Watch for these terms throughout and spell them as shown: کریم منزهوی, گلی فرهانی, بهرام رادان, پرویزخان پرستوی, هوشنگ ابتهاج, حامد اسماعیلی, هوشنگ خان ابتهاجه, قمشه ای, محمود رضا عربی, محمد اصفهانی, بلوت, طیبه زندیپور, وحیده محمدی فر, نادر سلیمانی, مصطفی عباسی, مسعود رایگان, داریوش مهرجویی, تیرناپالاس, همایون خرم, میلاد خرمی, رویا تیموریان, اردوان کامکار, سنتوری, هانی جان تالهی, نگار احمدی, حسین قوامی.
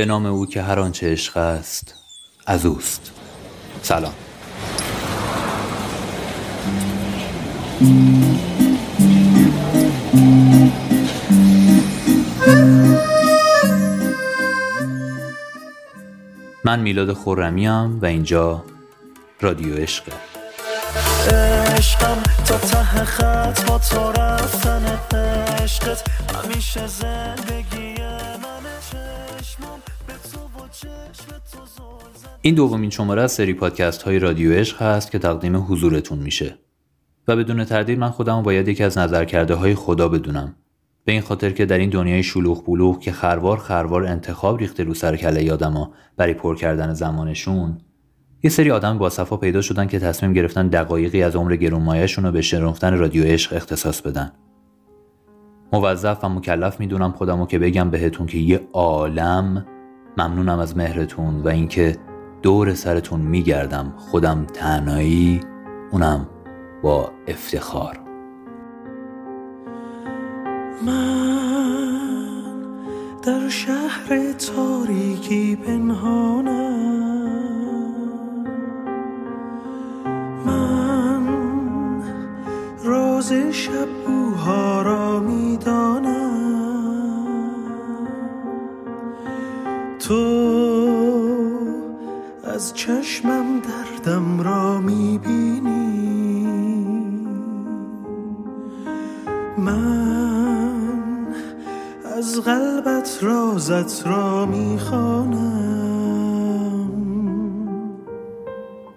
به نام او که هر آنچه عشق است از اوست. سلام. من میلاد خرمی ام و اینجا رادیو عشق. عشقم تا ته خط با تو رفتن عشقت همیشه زندگی منه، چشمم به تو و چشم تو زلزله. این دومین شماره از سری پادکست های رادیو عشق هست که تقدیم حضورتون میشه و بدون تردید من خودم باید یکی از نظرکرده های خدا بدونم، به این خاطر که در این دنیای شلوغ بلوغ که خروار خروار انتخاب ریخته رو سر کله آدما برای پر کردن زمانشون، یه سری آدم با صفا پیدا شدن که تصمیم گرفتن دقایقی از عمر گرانمایه‌شون رو به شنفتن رادیو عشق اختصاص بدن. موظف و مکلف میدونم خودمو که بگم بهتون که یه عالم ممنونم از مهرتون و اینکه دور سرتون میگردم، خودم تنهایی، اونم با افتخار. من در شهر تاریکی پنهانم، من روز شب بوها را می دانم، تو از چشمم دردم را می بینی، من از قلبت رازت را میخوانم.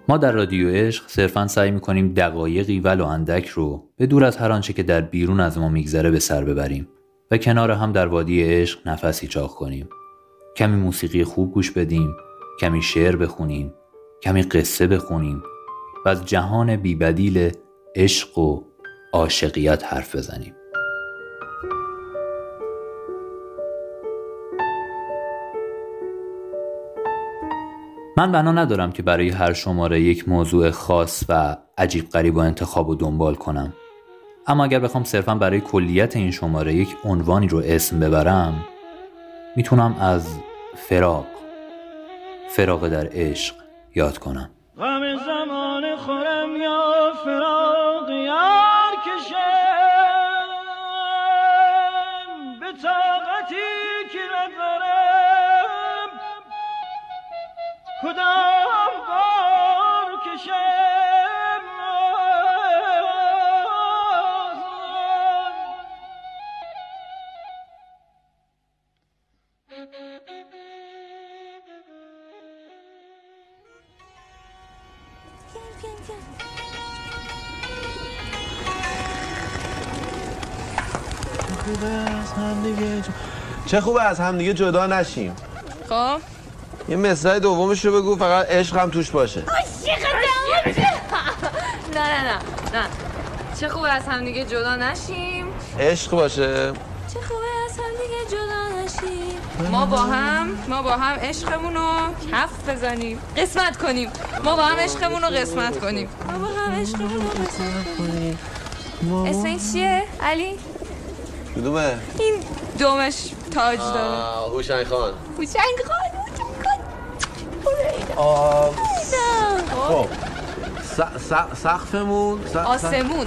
ما در رادیو عشق صرفاً سعی میکنیم دقایقی ولو اندک رو به دور از هر آنچه که در بیرون از ما میگذره به سر ببریم و کنار هم در وادی عشق نفسی چاق کنیم، کمی موسیقی خوب گوش بدیم، کمی شعر بخونیم، کمی قصه بخونیم و از جهان بی‌بدیل عشق و عاشقیت حرف بزنیم. من بنا ندارم که برای هر شماره یک موضوع خاص و عجیب غریب و انتخاب و دنبال کنم، اما اگر بخوام صرفا برای کلیت این شماره یک عنوانی رو اسم ببرم، میتونم از فراق در عشق یاد کنم. غم زمان خورم یا فراق یار کشم به طاقتی که ندارم، کدام بار کشم چه خوبه از هم دیگه جدا نشیم. خب یه مصرع دومش رو بگو، فقط عشق هم توش باشه. عشق نه، چه خوبه از هم دیگه جدا نشیم، عشق باشه. چه خوبه از هم دیگه جدا نشیم، ما با هم عشقمون رو کف بزنیم، قسمت کنیم. ما با هم عشقمون رو قسمت کنیم. اسم این چیه علی؟ کدومه؟ این دومش تاج داره. هوشنگ خان. خب سقفمون آسمون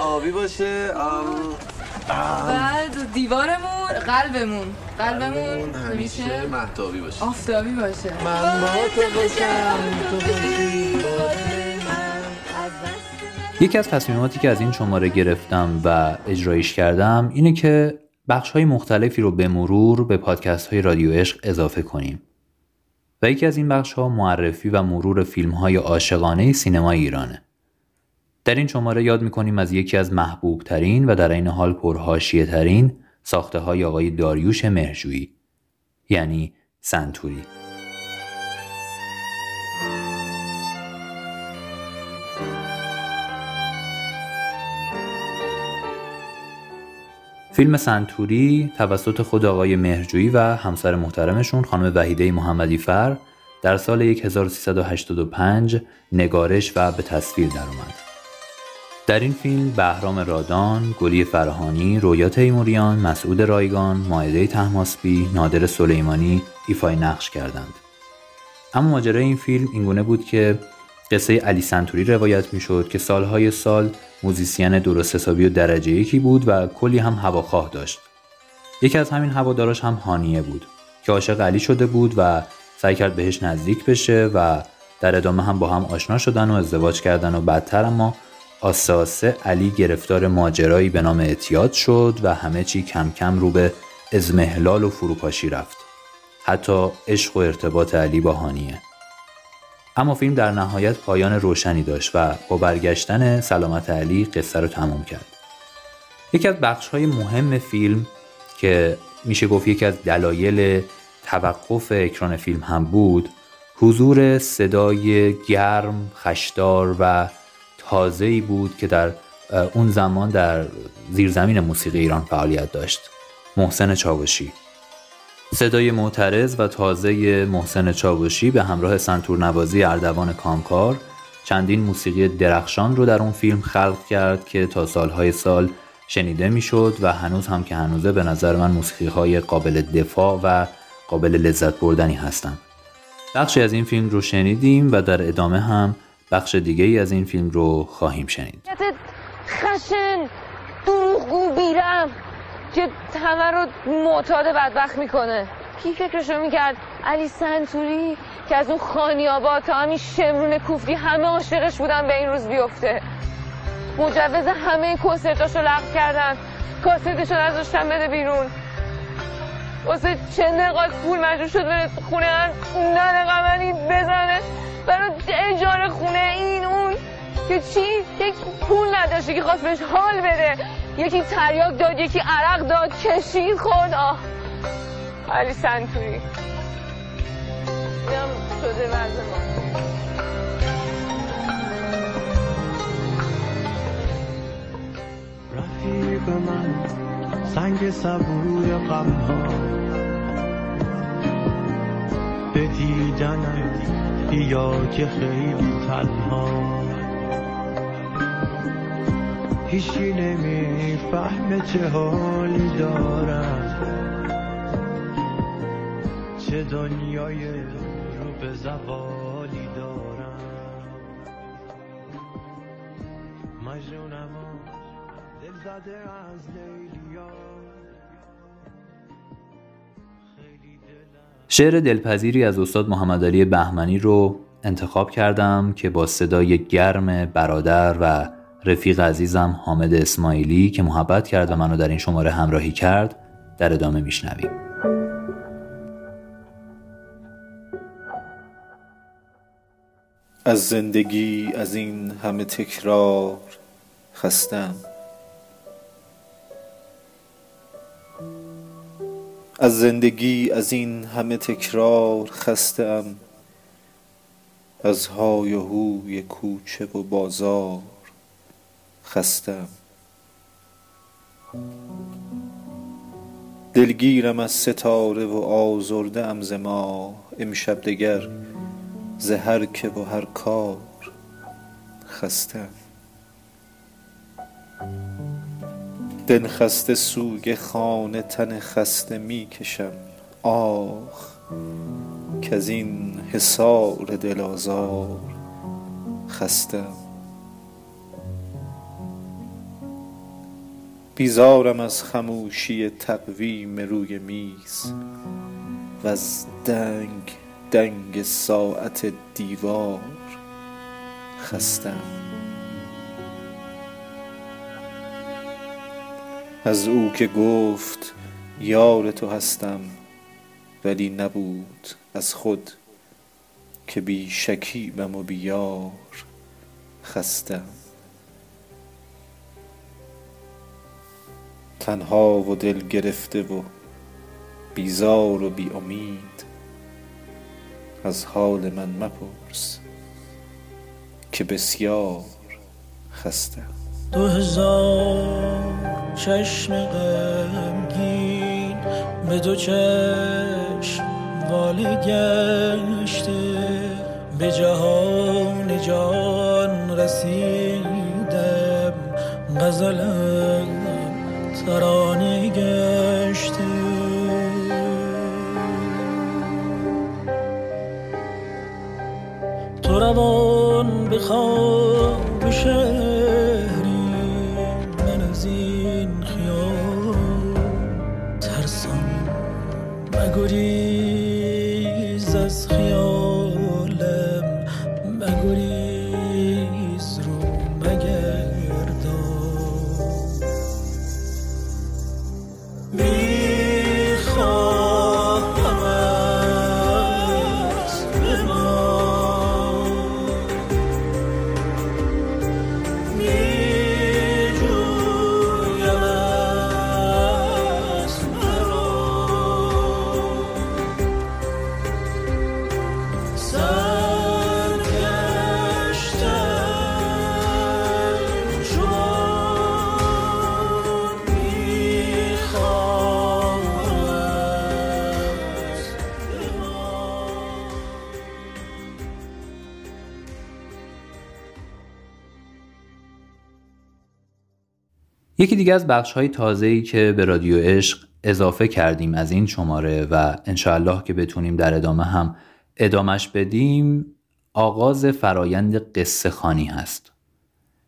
آبی باشه. بعد دیوارمون قلبمون همیشه مهتابی باشه، آفتابی باشه. من با تو باشم، تو باشی، یکی از تصمیماتی که از این شماره گرفتم و اجرایش کردم اینه که بخش‌های مختلفی رو به مرور به پادکست‌های رادیو عشق اضافه کنیم و یکی از این بخش‌ها معرفی و مرور فیلم‌های عاشقانه سینما ایرانه. در این شماره یاد می‌کنیم از یکی از محبوب‌ترین و در عین حال پرحاشیه‌ترین ساخته‌های آقای داریوش مهرجویی، یعنی سنتوری. فیلم سنتوری توسط خود آقای مهرجویی و همسر محترمشون خانم وحیده محمدی فر در سال 1385 نگارش و به تصویر درآمد. در این فیلم بهرام رادان، گلی فرهانی، رویا تیموریان، مسعود رایگان، مایده طهماسبی، نادر سلیمانی ایفای نقش کردند. اما ماجرای این فیلم اینگونه بود که قصه علی سنتوری روایت میشد که سالهای سال موزیسین درست حسابی و درجه یکی بود و کلی هم هواخواه داشت. یکی از همین هواداراش هم هانیه بود که عاشق علی شده بود و سعی کرد بهش نزدیک بشه و در ادامه هم با هم آشنا شدن و ازدواج کردن و بدتر اما آساسه علی گرفتار ماجرایی به نام اعتیاد شد و همه چی کم کم رو به اضمحلال و فروپاشی رفت. حتی عشق و ارتباط علی با هانیه. اما فیلم در نهایت پایان روشنی داشت و با برگشتن سلامت علی قصه رو تمام کرد. یکی از بخش‌های مهم فیلم که میشه گفت یکی از دلایل توقف اکران فیلم هم بود، حضور صدای گرم، خشدار و تازه‌ای بود که در اون زمان در زیرزمین موسیقی ایران فعالیت داشت، محسن چاوشی. صدای معترض و تازه محسن چاوشی به همراه سنتورنوازی اردوان کامکار چندین موسیقی درخشان رو در اون فیلم خلق کرد که تا سالهای سال شنیده میشد و هنوز هم که هنوزه به نظر من موسیقی‌های قابل دفاع و قابل لذت بردنی هستند. بخشی از این فیلم رو شنیدیم و در ادامه هم بخش دیگه‌ای از این فیلم رو خواهیم شنید. خشن دروغگو بیرم که همه رو معتاد بدبخت میکنه. کی فکرشو میکرد علی سنتوری که از اون خانیابا تا همین شمرون کوفتی همه عاشقش بودن به این روز بیفته. مجوز همه کنسرتاشو لغو کردن، کاستشو نذاشتن بده بیرون. واسه چند قاط پول مجبور شد بره خونه هر ننه قمری بزنه برای اجاره خونه این اون که چی؟ یک پول نداشته که خواست بهش حال بده. یکی تریاک داد، یکی عرق داد، کشید خورد. آه علی سنتوری اینم شده وضع ما. رفیق من سنگ صبوری غمها به دیدنت یا که خیلی تنها، هیچی نمیفهمه چه حالی دارم، چه دنیای رو به زوالی دارم. مجنونم دل زده از لیلیا. شعر دلپذیری از استاد محمدعلی بهمنی رو انتخاب کردم که با صدای گرم برادر و رفیق عزیزم حامد اسماعیلی که محبت کرد و منو در این شماره همراهی کرد در ادامه میشنویم. از زندگی، از این همه تکرار خستم، از زندگی، از این همه تکرار خستم، از های و هوی کوچه و بازار خستم. دلگیرم از ستاره و آزرده ام ز ما، امشب دگر ز هر که و هر کار خستم. دل خسته سوگ خانه تن خسته می کشم، آخ که از این حصار دل آزار خستم. بیزارم از خموشی تقویم روی میز و از دنگ دنگ ساعت دیوار خستم. از او که گفت یار تو هستم ولی نبود، از خود که بی شکیبم و بی یار خستم. تنها و دل گرفته و بیزار و بی امید، از حال من مپرس که بسیار خستم. 2000 چشم غمگین به دو چشم دنبال گشته به جهان جان رسیدم، غزلم ترانه گشته. تو روان به خواب شهری، من از این خیال ترسم، مگریز از خیالم، مگریز رو مگردان. یکی دیگه از بخش‌های تازه‌ای که به رادیو عشق اضافه کردیم از این شماره و انشاءالله که بتونیم در ادامه هم ادامش بدیم، آغاز فرایند قصه خوانی هست.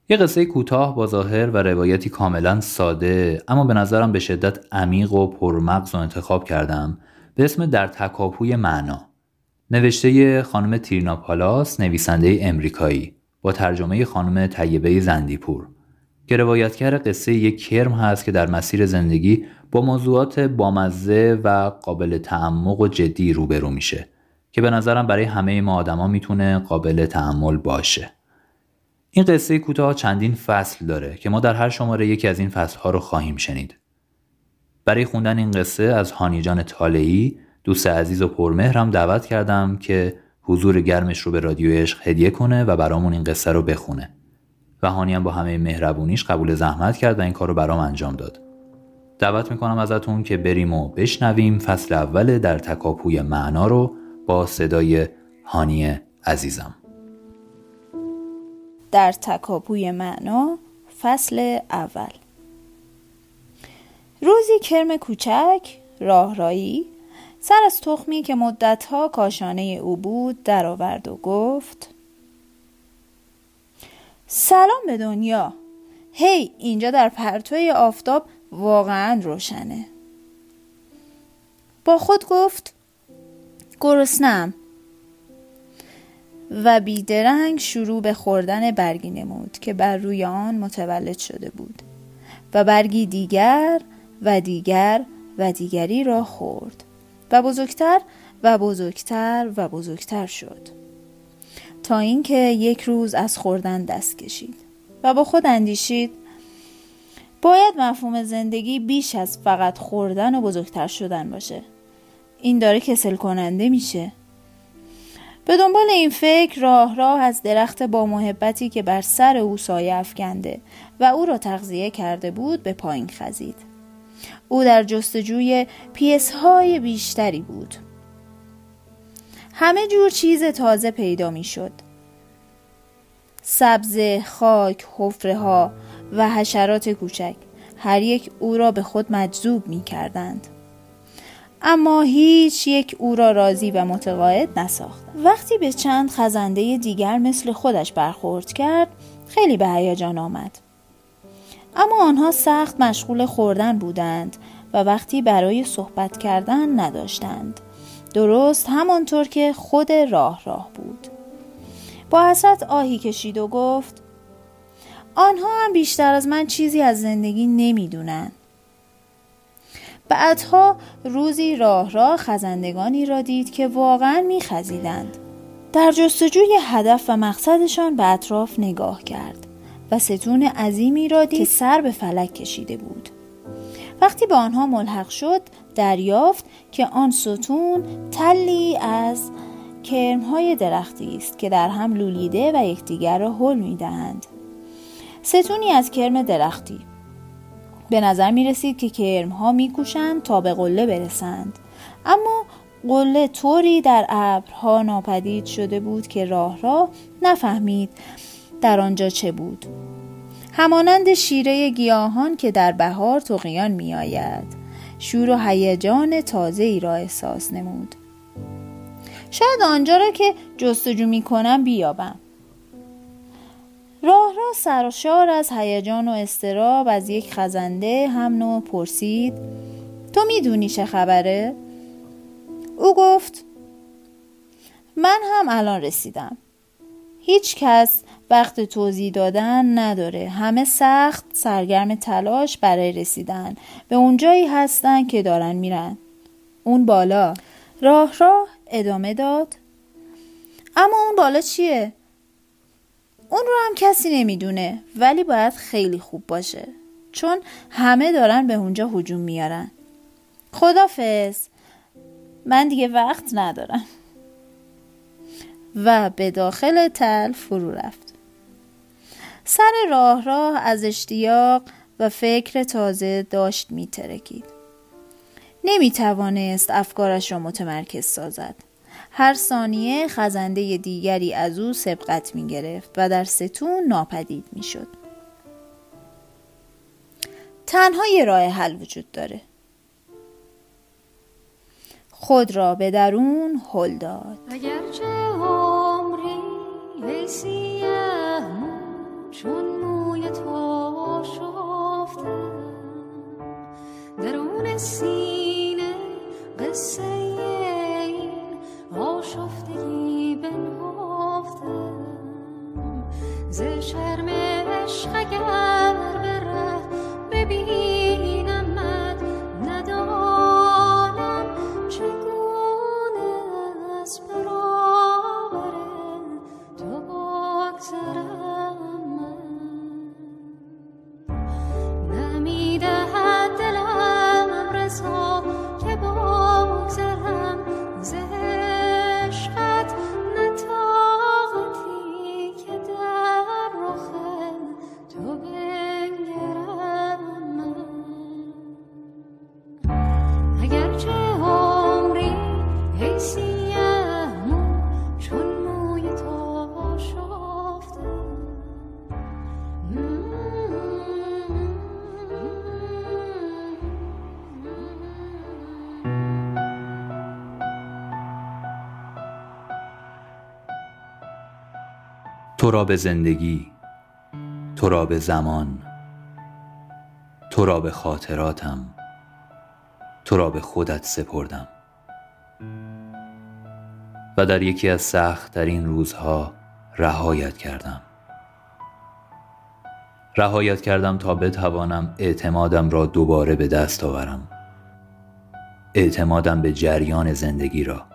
یه قصه کوتاه با ظاهر و روایتی کاملا ساده، اما به نظرم به شدت عمیق و پرمغز رو انتخاب کردم به اسم در تکاپوی معنا، نوشته خانم تیرناپالاس، نویسنده امریکایی، با ترجمه خانم طیبه زندیپور، که روایتگر قصه یک کرم هست که در مسیر زندگی با موضوعات بامزه و قابل تعمق و جدی روبرو میشه که به نظرم برای همه ما آدما میتونه قابل تأمل باشه. این قصه کوتاه چندین فصل داره که ما در هر شماره یکی از این فصل‌ها رو خواهیم شنید. برای خوندن این قصه از هانی جان تالهی، دوست عزیز و پرمهرم، دعوت کردم که حضور گرمش رو به رادیو عشق هدیه کنه و برامون این قصه رو بخونه. و هانی هم با همه مهربونیش قبول زحمت کرد و این کار رو برام انجام داد. دعوت میکنم ازتون که بریم و بشنویم فصل اول در تکاپوی معنا رو با صدای هانی عزیزم. در تکاپوی معنا فصل اول. روزی کرم کوچک راهرایی سر از تخمی که مدتها کاشانه او بود در آورد و گفت: سلام به دنیا. هی اینجا در پرتوی آفتاب واقعا روشنه. با خود گفت گرسنم و بیدرنگ شروع به خوردن برگی نمود که بر روی آن متولد شده بود و برگی دیگر و دیگر و دیگری را خورد و بزرگتر و بزرگتر و بزرگتر شد تا اینکه یک روز از خوردن دست کشید و با خود اندیشید باید مفهوم زندگی بیش از فقط خوردن و بزرگتر شدن باشه. این داره کسل کننده میشه. به دنبال این فکر راه از درخت با محبتی که بر سر او سایه افکنده و او را تغذیه کرده بود به پایین خزید. او در جستجوی پیس‌های بیشتری بود. همه جور چیز تازه پیدا می شد. سبزه، خاک، حفره ها و حشرات کوچک، هر یک او را به خود مجذوب می کردند. اما هیچ یک او را راضی و متقاعد نساخت. وقتی به چند خزنده دیگر مثل خودش برخورد کرد، خیلی به هیجان آمد. اما آنها سخت مشغول خوردن بودند و وقتی برای صحبت کردن نداشتند. درست همانطور که خود راه بود. با حسرت آهی کشید و گفت: آنها هم بیشتر از من چیزی از زندگی نمیدونن. بعدها روزی راه خزندگانی را دید که واقعا میخزیدند. در جستجوی هدف و مقصدشان به اطراف نگاه کرد و ستون عظیمی را دید که سر به فلک کشیده بود. وقتی به آنها ملحق شد، دریافت که آن ستون تلی از کرم‌های درختی است که در هم لولیده و یکدیگر را هل می‌دهند. ستونی از کرم درختی. به نظر می‌رسید که کرم‌ها می‌کوشند تا به قله برسند، اما قله طوری در ابرها ناپدید شده بود که راه را نفهمید در آنجا چه بود. همانند شیره گیاهان که در بهار طغیان می آید، شور و هیجان تازه‌ای را احساس نمود. شاید آنجا را که جستجو می کنم بیابم. راه را سرشار از هیجان و اضطراب از یک خزنده هم نوع پرسید: تو میدونی چه خبره؟ او گفت: من هم الان رسیدم. هیچ کس وقت توضیح دادن نداره، همه سخت سرگرم تلاش برای رسیدن به اونجایی هستن که دارن میرن اون بالا. راه را ادامه داد: اما اون بالا چیه؟ اون رو هم کسی نمیدونه، ولی باید خیلی خوب باشه چون همه دارن به اونجا هجوم میارن. خدافظ، من دیگه وقت ندارم. و به داخل تل فرو رفت. سر راه از اشتیاق و فکر تازه داشت میترکید. نمیتوانست افکارش را متمرکز سازد. هر ثانیه خزنده دیگری از او سبقت میگرفت و در ستون ناپدید میشد. تنها یه راه حل وجود داره. خود را به درون هل داد. اگرچه عمری حسیم چون موی تو شفتم، درون سینه قصه این آشفتگی بنهفتم. ز شرم عشق اگر بره ببینم من ندارم، تو را به زندگی، تو را به زمان، تو را به خاطراتم، تو را به خودت سپردم. و در یکی از سخت‌ترین روزها رهایت کردم. رهایت کردم تا بتوانم اعتمادم را دوباره به دست آورم، اعتمادم به جریان زندگی را.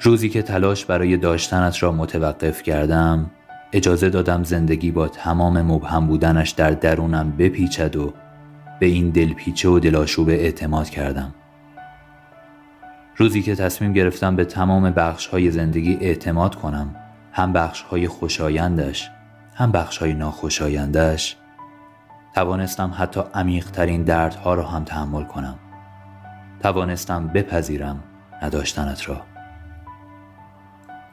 روزی که تلاش برای داشتنت را متوقف کردم، اجازه دادم زندگی با تمام مبهم بودنش در درونم بپیچد و به این دلپیچه و دلاشوب اعتماد کردم. روزی که تصمیم گرفتم به تمام بخش‌های زندگی اعتماد کنم، هم بخش‌های خوشایندش، هم بخش‌های ناخوشایندش، توانستم حتی عمیق‌ترین دردها را هم تحمل کنم. توانستم بپذیرم نداشتنت را.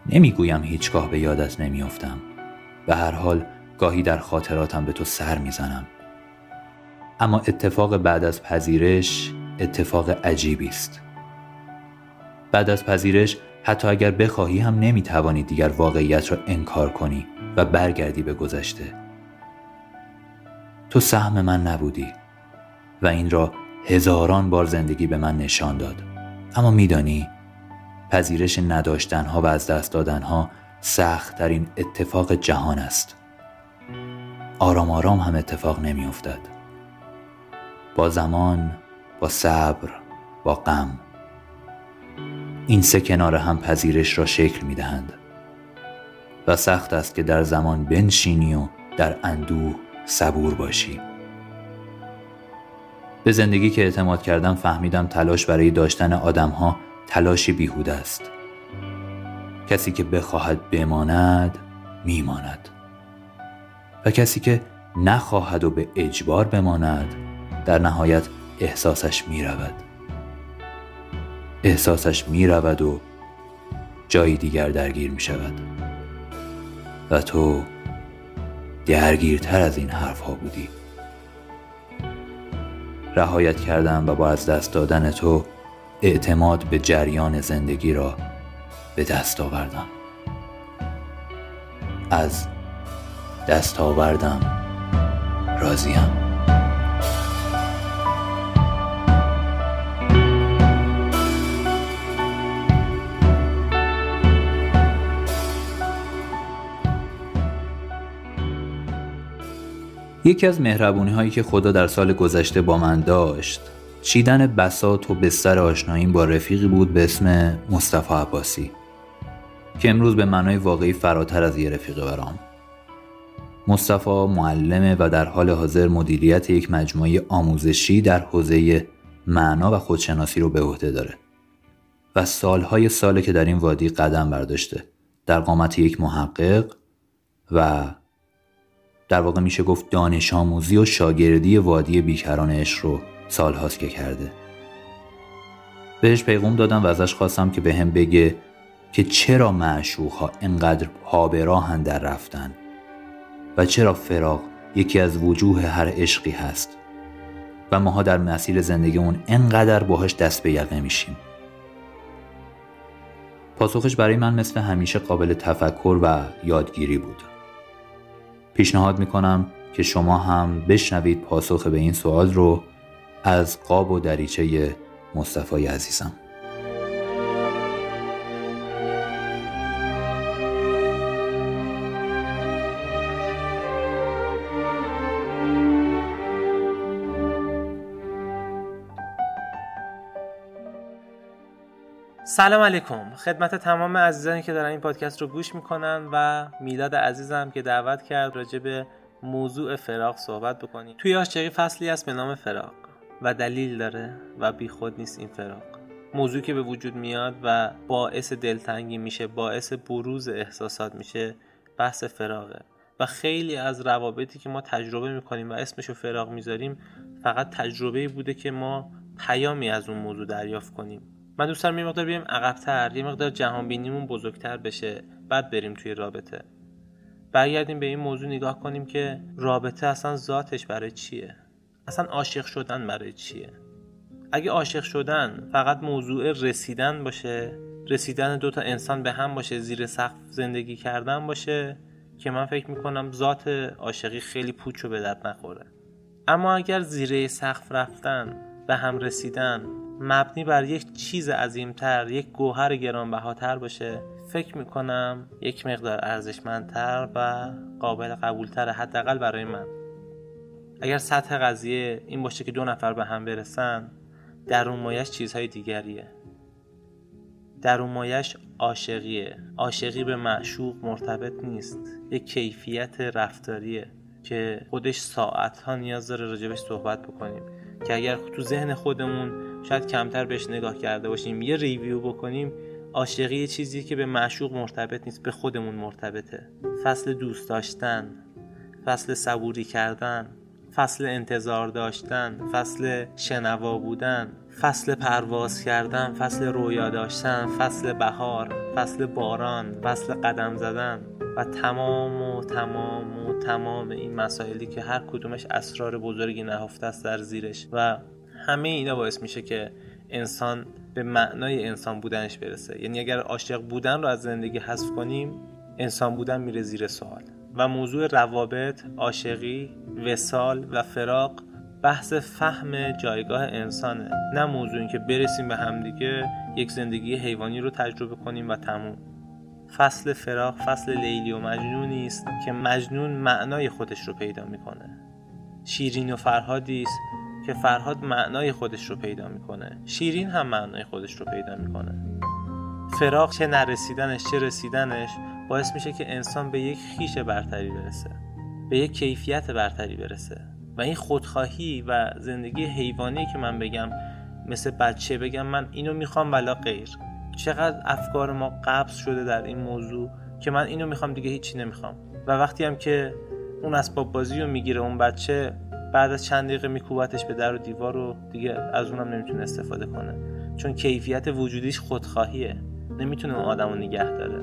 نمیگویم هیچگاه به یادت نمیافتم. به هر حال گاهی در خاطراتم به تو سر میزنم. اما اتفاق بعد از پذیرش اتفاق عجیبی است. بعد از پذیرش حتی اگر بخواهی هم نمیتوانی دیگر واقعیت را انکار کنی و برگردی به گذشته. تو سهم من نبودی و این را هزاران بار زندگی به من نشان داد. اما میدانی پذیرش نداشتنها و از دست دادنها سخت در این اتفاق جهان است. آرام آرام هم اتفاق نمی افتد. با زمان، با صبر، با غم. این سه کنار هم پذیرش را شکل می دهند. و سخت است که در زمان بنشینی و در اندوه صبور باشی. به زندگی که اعتماد کردم فهمیدم تلاش برای داشتن آدمها تلاشی بیهوده است. کسی که بخواهد بماند میماند و کسی که نخواهد و به اجبار بماند در نهایت احساسش میرود. احساسش می رود و جایی دیگر درگیر می شود و تو درگیرتر از این حرف ها بودی. رهایت کردم و با از دست دادن تو اعتماد به جریان زندگی را به دست آوردم. از دست آوردم راضیم. یکی از مهربونی هایی که خدا در سال گذشته با من داشت چیدن بساط و بستر آشناییم با رفیقی بود به اسم مصطفی عباسی که امروز به معنای واقعی فراتر از یه رفیق برام. مصطفی معلمه و در حال حاضر مدیریت یک مجموعه آموزشی در حوزه معنا و خودشناسی رو به عهده داره و سالهای ساله که در این وادی قدم برداشته در قامت یک محقق و در واقع میشه گفت دانش آموزی و شاگردی وادی بیکران عشق رو سالهاست که کرده. بهش پیغام دادم و ازش خواستم که بهم بگه که چرا معشوق‌ها انقدر پا به راهن در رفتن و چرا فراق یکی از وجوه هر عشقی هست و ماها در مسیر زندگیمون انقدر باهاش دست به یقه میشیم. پاسخش برای من مثل همیشه قابل تفکر و یادگیری بود. پیشنهاد میکنم که شما هم بشنوید پاسخ به این سوال رو از قاب و دریچه مصطفی عزیزم. سلام علیکم خدمت تمام عزیزانی که دارن این پادکست رو گوش میکنن و میلاد عزیزم که دعوت کرد راجع به موضوع فراق صحبت بکنیم. توی عاشقی فصلی هست به نام فراق و دلیل داره و بی خود نیست این فراق. موضوعی که به وجود میاد و باعث دلتنگی میشه، باعث بروز احساسات میشه، بحث فراقه و خیلی از روابطی که ما تجربه میکنیم و اسمشو فراق میذاریم فقط تجربه‌ای بوده که ما پیامی از اون موضوع دریافت کنیم. من دوست دارم یه مقدار بیایم عقب‌تر، یه مقدار جهان بینیمون بزرگتر بشه، بعد بریم توی رابطه. برگردیم به این موضوع نگاه کنیم که رابطه اصلا ذاتش برای چیه؟ اصلا عاشق شدن برای چیه؟ اگه عاشق شدن فقط موضوع رسیدن باشه، رسیدن دوتا انسان به هم باشه، زیر سقف زندگی کردن باشه که من فکر میکنم ذات عاشقی خیلی پوچو به درد نخوره. اما اگر زیر سقف رفتن، به هم رسیدن مبنی بر یک چیز عظیمتر، یک گوهر گرانبهاتر باشه، فکر میکنم یک مقدار ارزشمندتر و قابل قبولتر، حداقل برای من. اگر سطح قضیه این باشه که دو نفر به هم برسن، درون مایش چیزهای دیگریه. درون مایش عاشقیه. عاشقی به معشوق مرتبط نیست، یک کیفیت رفتاریه که خودش ساعتها نیاز داره راجبش صحبت بکنیم که اگر تو ذهن خودمون شاید کمتر بهش نگاه کرده باشیم، یه ریویو بکنیم، عاشقی یه چیزی که به معشوق مرتبط نیست، به خودمون مرتبطه. فصل دوست داشتن، فصل صبوری کردن، فصل انتظار داشتن، فصل شنوا بودن، فصل پرواز کردن، فصل رویا داشتن، فصل بهار، فصل باران، فصل قدم زدن و تمام این مسائلی که هر کدومش اسرار بزرگی نهفته است در زیرش و همه اینا باعث میشه که انسان به معنای انسان بودنش برسه. یعنی اگر عاشق بودن رو از زندگی حذف کنیم، انسان بودن میره زیر سوال. و موضوع روابط، عاشقی، وصال و فراق بحث فهم جایگاه انسانه، نه موضوع این که برسیم به همدیگه، یک زندگی حیوانی رو تجربه کنیم و تموم. فصل فراق فصل لیلی و مجنونی است که مجنون معنای خودش رو پیدا میکنه. شیرین و فرهادی است که فرهاد معنای خودش رو پیدا میکنه. شیرین هم معنای خودش رو پیدا میکنه. فراق چه نرسیدنش چه رسیدنش باعث میشه که انسان به یک خویش برتری برسه، به یک کیفیت برتری برسه و این خودخواهی و زندگی حیوانی که من بگم مثل بچه بگم من اینو میخوام ولا غیر. چقدر افکار ما غبس شده در این موضوع که من اینو میخوام دیگه هیچی نمیخوام و وقتی هم که اون اسباب بازی رو میگیره اون بچه بعد از چند دقیقه میکوبتش به در و دیوار و دیگه از اونم نمیتونه استفاده کنه. چون کیفیت وجودیش خودخواهیه. نمیتونه اون آدمو نگه داره،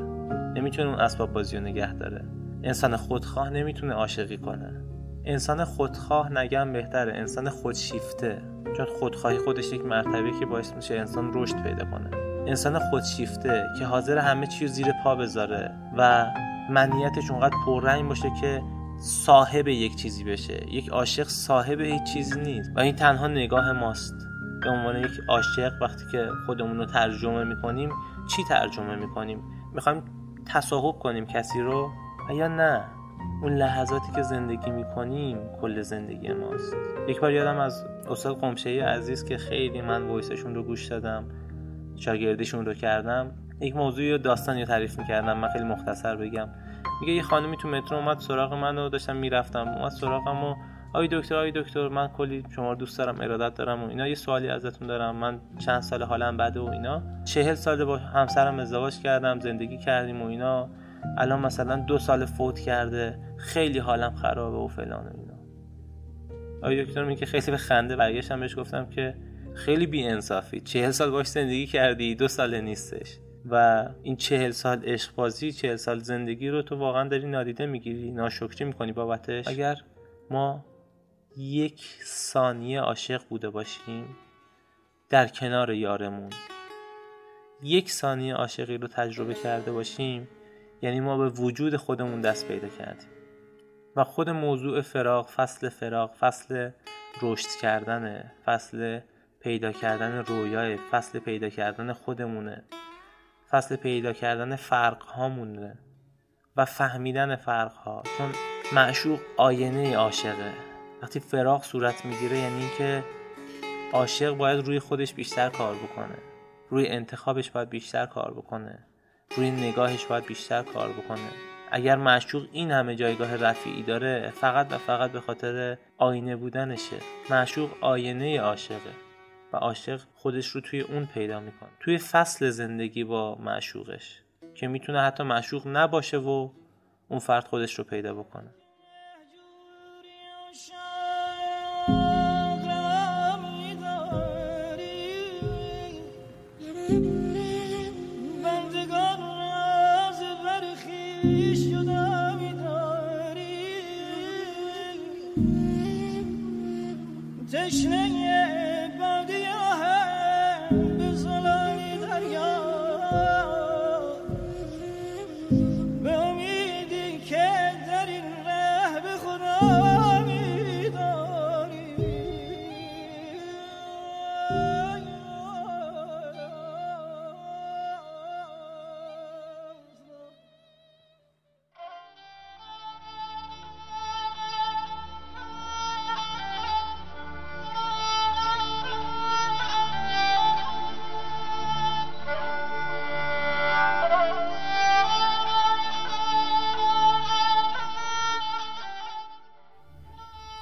نمیتونه اون اسباب بازیو نگه داره. انسان خودخواه نمیتونه عاشقی کنه. انسان خودخواه نگم بهتره، انسان خودشیفته، چون خودخواهی خودش یک مرتبه که باعث میشه انسان رشد پیدا کنه. انسان خودشیفته که حاضر همه چیو زیر پا بذاره و منیتش اونقدر پررنگ باشه که صاحب یک چیزی بشه. یک عاشق صاحب هیچ چیزی نیست و این تنها نگاه ماست. به عنوان یک عاشق وقتی که خودمون رو ترجمه میکنیم، چی ترجمه میکنیم؟ میخوایم تصاحب کنیم کسی رو یا نه؟ اون لحظاتی که زندگی میکنیم کل زندگی ماست. یک بار یادم از استاد قمشه ای عزیز که خیلی من وایسشون رو گوش دادم، شاگردیشون رو کردم، یک موضوع یا داستان یا تعریف میکردم. من خیلی مختصر بگم. میگه یه خانمی تو مترو اومد سراغ من و داشتم میرفتم، اومد سراغم و آی دکتر من کلی شما رو دوست دارم، ارادت دارم و اینا، یه سوالی ازتون دارم. من چند سال حالم بده و اینا، 40 ساله با همسرم ازدواج کردم، زندگی کردیم و اینا، الان مثلا 2 سال فوت کرده، خیلی حالم خرابه و فلان و اینا. آی دکتر میگه خیلی به خنده برگشتم بهش گفتم که خیلی بی‌انصافی، 40 سال باش زندگی کردی، 2 ساله نیستش و این 40 سال عشق بازی، 40 سال زندگی رو تو واقعا داری نادیده میگیری، ناشکری میکنی بابتش. اگر ما 1 ثانیه عاشق بوده باشیم در کنار یارمون، 1 ثانیه عاشقی رو تجربه کرده باشیم، یعنی ما به وجود خودمون دست پیدا کردیم. و خود موضوع فراغ، فصل رشد کردنه، فصل پیدا کردن رویاه، فصل پیدا کردن خودمونه، فصل پیدا کردن فرق هامونه و فهمیدن فرق ها. چون معشوق آینه عاشقه. وقتی فراغ صورت میگیره یعنی این که عاشق باید روی خودش بیشتر کار بکنه، روی انتخابش باید بیشتر کار بکنه، روی نگاهش باید بیشتر کار بکنه. اگر معشوق این همه جایگاه رفیعی داره، فقط و فقط به خاطر آینه بودنشه. معشوق آینه عاشقه و عاشق خودش رو توی اون پیدا میکنه، توی فصل زندگی با معشوقش که میتونه حتی معشوق نباشه و اون فرد خودش رو پیدا بکنه.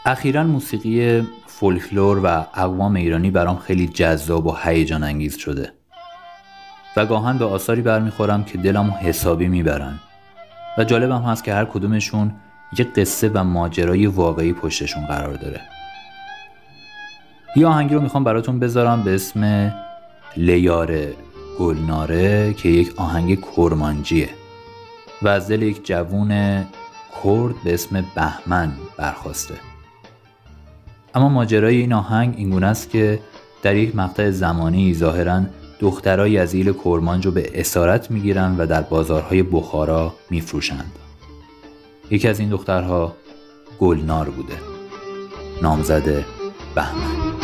اخیراً موسیقی فولکلور و اقوام ایرانی برام خیلی جذاب و هیجان انگیز شده و گاهن به آثاری برمیخورم که دلمو حسابی میبرن و جالبم هست که هر کدومشون یه قصه و ماجرای واقعی پشتشون قرار داره. یه آهنگی رو میخوام براتون بذارم به اسم لیاره گلناره که یک آهنگ کرمانجیه و از دل یک جوون کرد به اسم بهمن برخواسته. اما ماجرای این آهنگ اینگونه است که در یک مقطع زمانی ظاهراً دخترای از ایل کرمانج رو به اسارت میگیرن و در بازارهای بخارا میفروشند. یکی از این دخترها گلنار بوده، نامزد بهمن.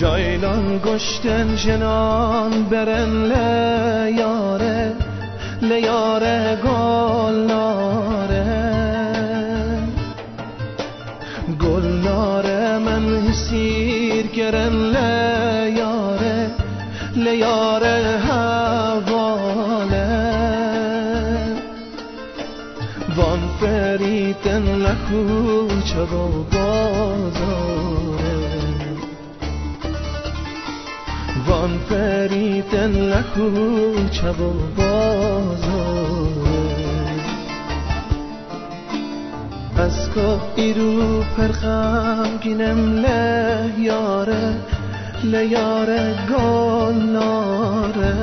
جایلان گشتن جنان برن لیاره لیار گل ناره، گل ناره من سیر گرن لیاره، لیاره حواله وان فریتن لکوچه و بازاره، وان فریتن لکوچه و بازاره. از که ایرو پرخم گینم لیاره، لیاره گل ناره،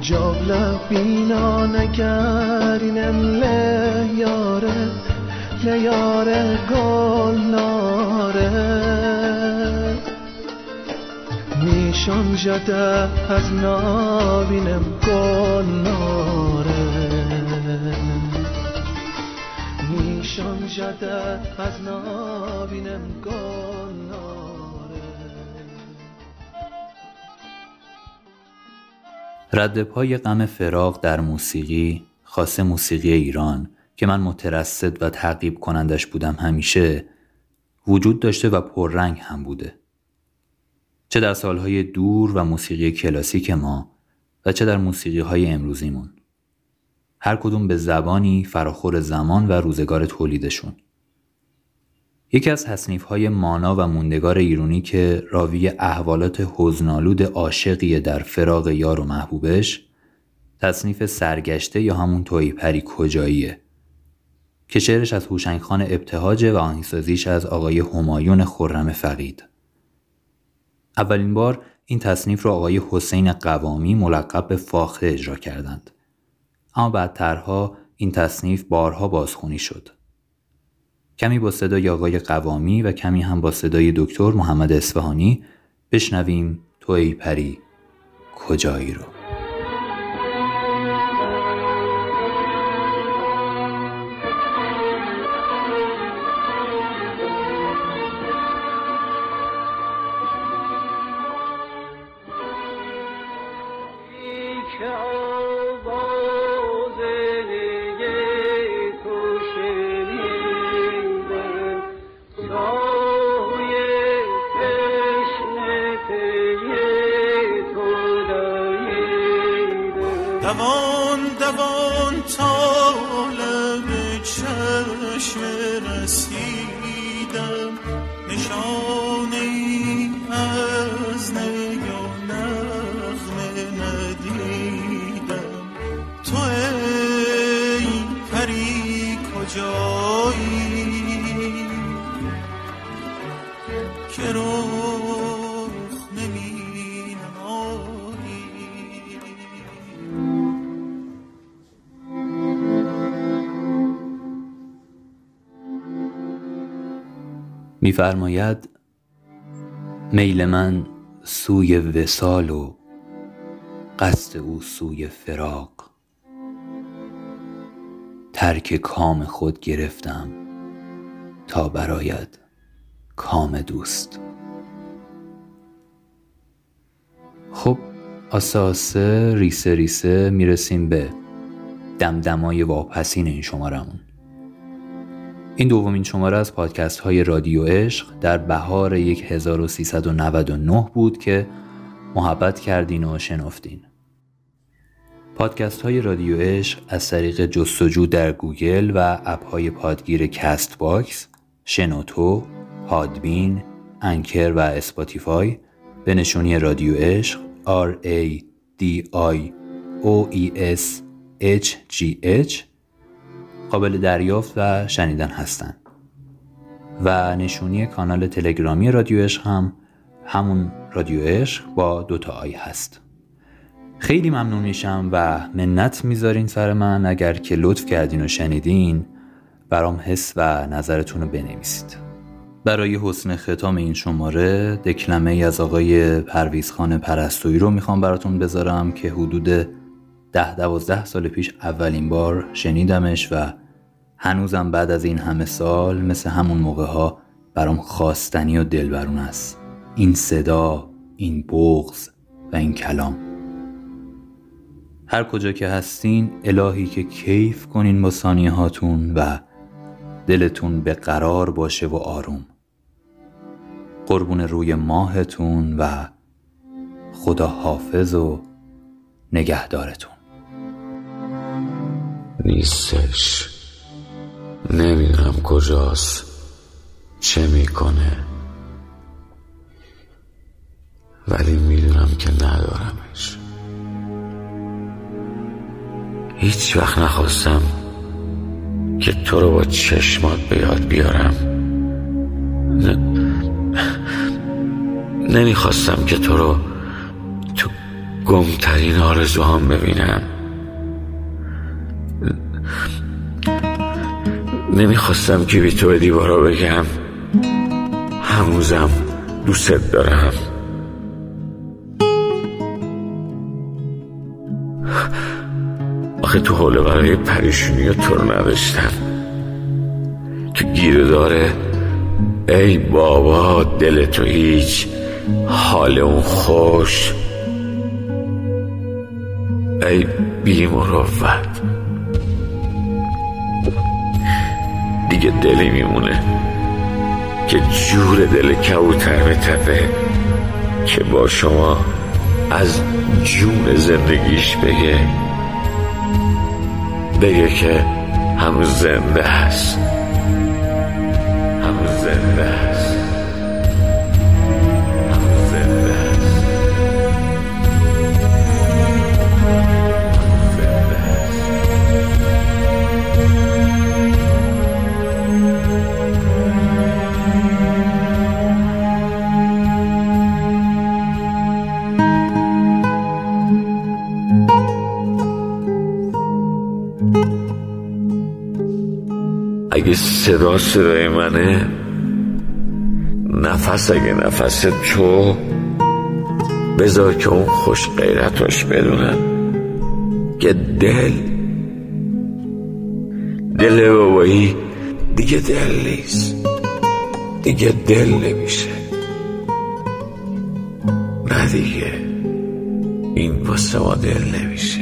جابلا بینا نگرینم لیاره، لیاره گل ناره. میشان جده از نابینم گل ناره، میشان جده از نابینم گل ناره. ردپای غم فراق در موسیقی، خاصه موسیقی ایران که من مترصد و تعقیب کنندش بودم، همیشه وجود داشته و پررنگ هم بوده. چه در سالهای دور و موسیقی کلاسیک ما و چه در موسیقی‌های امروزیمون. هر کدوم به زبانی فراخور زمان و روزگار تولیدشون. یکی از تصنیف‌های مانا و موندگار ایرانی که راوی احوالات حزنالود عاشقی در فراق یار و محبوبش، تصنیف سرگشته یا همون تویی پری کجاییه که شعرش از هوشنگ خان ابتهاجه و آهنگسازیش از آقای همایون خرم فقید. اولین بار این تصنیف رو آقای حسین قوامی ملقب به فاخر اجرا کردند، اما بعدترها این تصنیف بارها بازخوانی شد، کمی با صدای آقای قوامی و کمی هم با صدای دکتر محمد اصفهانی. بشنویم تو ای پری کجایی رو. می‌فرماید میل من سوی وصال و قصد او سوی فراق، ترک کام خود گرفتم تا برایت کام دوست. خب آساسه ریسه ریسه میرسیم به دمدمای واپسین این شمارمون. این دومین شماره از پادکست های رادیو عشق در بهار 1399 بود که محبت کردین و شنفتین. پادکست های رادیو عشق از طریق جستجو در گوگل و اپ های پادگیر کست باکس، شنوتو، پادبین، انکر و اسپاتیفای به نشونی رادیو عشق RADIOESHGH قابل دریافت و شنیدن هستن. و نشونی کانال تلگرامی رادیو عشق هم همون رادیو عشق با 2 آی هست. خیلی ممنون میشم و منت میذارین سر من اگر که لطف کردین و شنیدین، برام حس و نظرتون رو بنویسید. برای حسن ختام این شماره دکلمه ای از آقای پرویزخان پرستوی رو میخوام براتون بذارم که حدود 10-12 سال پیش اولین بار شنیدمش و هنوزم بعد از این همه سال مثل همون موقع ها برام خواستنی و دلبرون است. این صدا، این بغض و این کلام. هر کجا که هستین، الهی که کیف کنین با ثانیه هاتون و دلتون به قرار باشه و آروم. قربون روی ماهتون و خدا حافظ و نگهدارتون. نیستش، نمیدونم کجاست، چه میکنه، ولی میدونم که ندارمش. هیچ وقت نخواستم که تو رو با چشمات به یاد بیارم، نمیخواستم که تو رو تو گمترین آرزوهام ببینم، نمیخواستم که بی تو به دیوارا بگم هنوزم دوست دارم. آخه تو حوله برای پریشونی و تو رو نداشتم، تو گیره داره ای بابا دل تو هیچ، حال اون خوش، ای بی مروت، دیگه دلی میمونه که جور دل کبوتر به تپه که با شما از جون زندگیش بگه که هنوز زنده هست، هنوز زنده هست، هنوز زنده هست، هنوز زنده هست. اگه صدای منه، نفس اگه نفس تو، بذار که اون خوش غیرتاش بدونن که دل بابایی دیگه دل نیست، دیگه دل نمیشه، نه دیگه این واسه ما دل نمیشه.